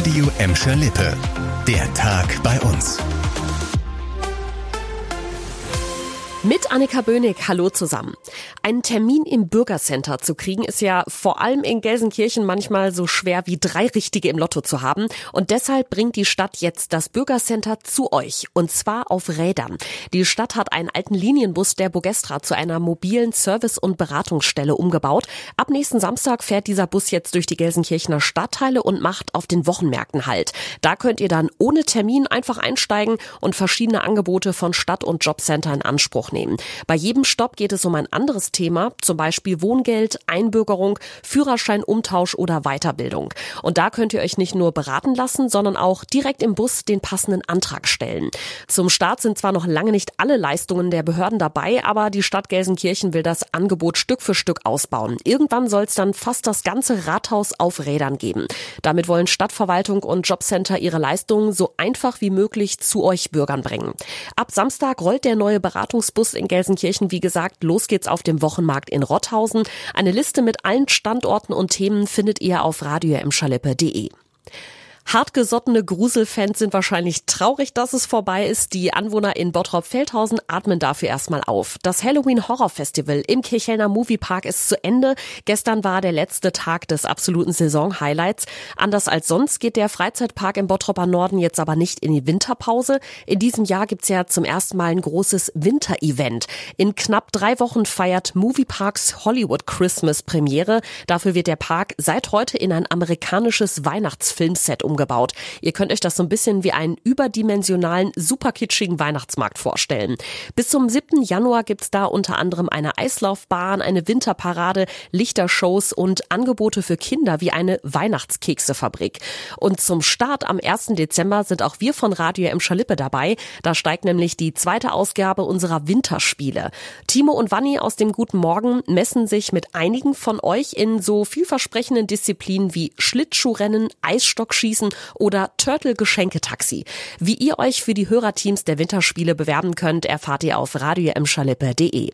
Radio Emscher-Lippe. Der Tag bei uns. Mit Annika Böhnig, hallo zusammen. Einen Termin im Bürgercenter zu kriegen, ist ja vor allem in Gelsenkirchen manchmal so schwer wie 3 Richtige im Lotto zu haben. Und deshalb bringt die Stadt jetzt das Bürgercenter zu euch. Und zwar auf Rädern. Die Stadt hat einen alten Linienbus der Bogestra zu einer mobilen Service- und Beratungsstelle umgebaut. Ab nächsten Samstag fährt dieser Bus jetzt durch die Gelsenkirchener Stadtteile und macht auf den Wochenmärkten Halt. Da könnt ihr dann ohne Termin einfach einsteigen und verschiedene Angebote von Stadt- und Jobcenter in Anspruch nehmen. Bei jedem Stopp geht es um ein anderes Thema, zum Beispiel Wohngeld, Einbürgerung, Führerscheinumtausch oder Weiterbildung. Und da könnt ihr euch nicht nur beraten lassen, sondern auch direkt im Bus den passenden Antrag stellen. Zum Start sind zwar noch lange nicht alle Leistungen der Behörden dabei, aber die Stadt Gelsenkirchen will das Angebot Stück für Stück ausbauen. Irgendwann soll es dann fast das ganze Rathaus auf Rädern geben. Damit wollen Stadtverwaltung und Jobcenter ihre Leistungen so einfach wie möglich zu euch Bürgern bringen. Ab Samstag rollt der neue Beratungsbus in Gelsenkirchen, wie gesagt, los geht's auf dem Wochenmarkt in Rotthausen. Eine Liste mit allen Standorten und Themen findet ihr auf radioemscherlippe.de. Hartgesottene Gruselfans sind wahrscheinlich traurig, dass es vorbei ist. Die Anwohner in Bottrop-Feldhausen atmen dafür erstmal auf. Das Halloween-Horror-Festival im Kirchhellner Moviepark ist zu Ende. Gestern war der letzte Tag des absoluten Saison-Highlights. Anders als sonst geht der Freizeitpark im Bottroper Norden jetzt aber nicht in die Winterpause. In diesem Jahr gibt's ja zum ersten Mal ein großes Winter-Event. In knapp 3 Wochen feiert Movieparks Hollywood Christmas Premiere. Dafür wird der Park seit heute in ein amerikanisches Weihnachtsfilmset umgesetzt. Gebaut. Ihr könnt euch das so ein bisschen wie einen überdimensionalen, superkitschigen Weihnachtsmarkt vorstellen. Bis zum 7. Januar gibt's da unter anderem eine Eislaufbahn, eine Winterparade, Lichtershows und Angebote für Kinder wie eine Weihnachtskeksefabrik. Und zum Start am 1. Dezember sind auch wir von Radio Emscher-Lippe dabei. Da steigt nämlich die 2. Ausgabe unserer Winterspiele. Timo und Wanni aus dem Guten Morgen messen sich mit einigen von euch in so vielversprechenden Disziplinen wie Schlittschuhrennen, Eisstockschießen oder Turtle-Geschenketaxi. Wie ihr euch für die Hörerteams der Winterspiele bewerben könnt, erfahrt ihr auf radioemscherlippe.de.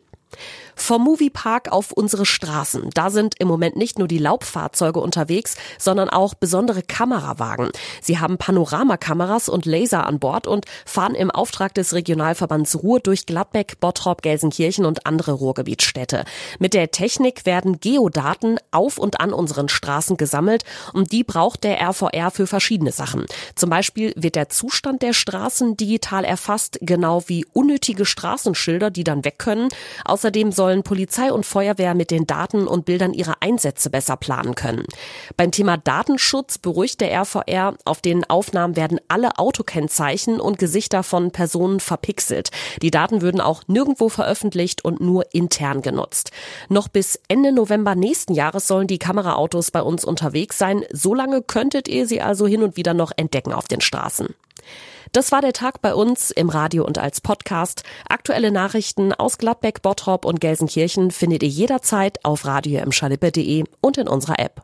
Vom Moviepark auf unsere Straßen. Da sind im Moment nicht nur die Laubfahrzeuge unterwegs, sondern auch besondere Kamerawagen. Sie haben Panoramakameras und Laser an Bord und fahren im Auftrag des Regionalverbands Ruhr durch Gladbeck, Bottrop, Gelsenkirchen und andere Ruhrgebietsstädte. Mit der Technik werden Geodaten auf und an unseren Straßen gesammelt und die braucht der RVR für verschiedene Sachen. Zum Beispiel wird der Zustand der Straßen digital erfasst, genau wie unnötige Straßenschilder, die dann weg können. Außerdem sollen Polizei und Feuerwehr mit den Daten und Bildern ihre Einsätze besser planen können. Beim Thema Datenschutz beruhigt der RVR, auf den Aufnahmen werden alle Autokennzeichen und Gesichter von Personen verpixelt. Die Daten würden auch nirgendwo veröffentlicht und nur intern genutzt. Noch bis Ende November nächsten Jahres sollen die Kameraautos bei uns unterwegs sein. Solange könntet ihr sie also hin und wieder noch entdecken auf den Straßen. Das war der Tag bei uns im Radio und als Podcast. Aktuelle Nachrichten aus Gladbeck, Bottrop und Gelsenkirchen findet ihr jederzeit auf radioemscherlippe.de und in unserer App.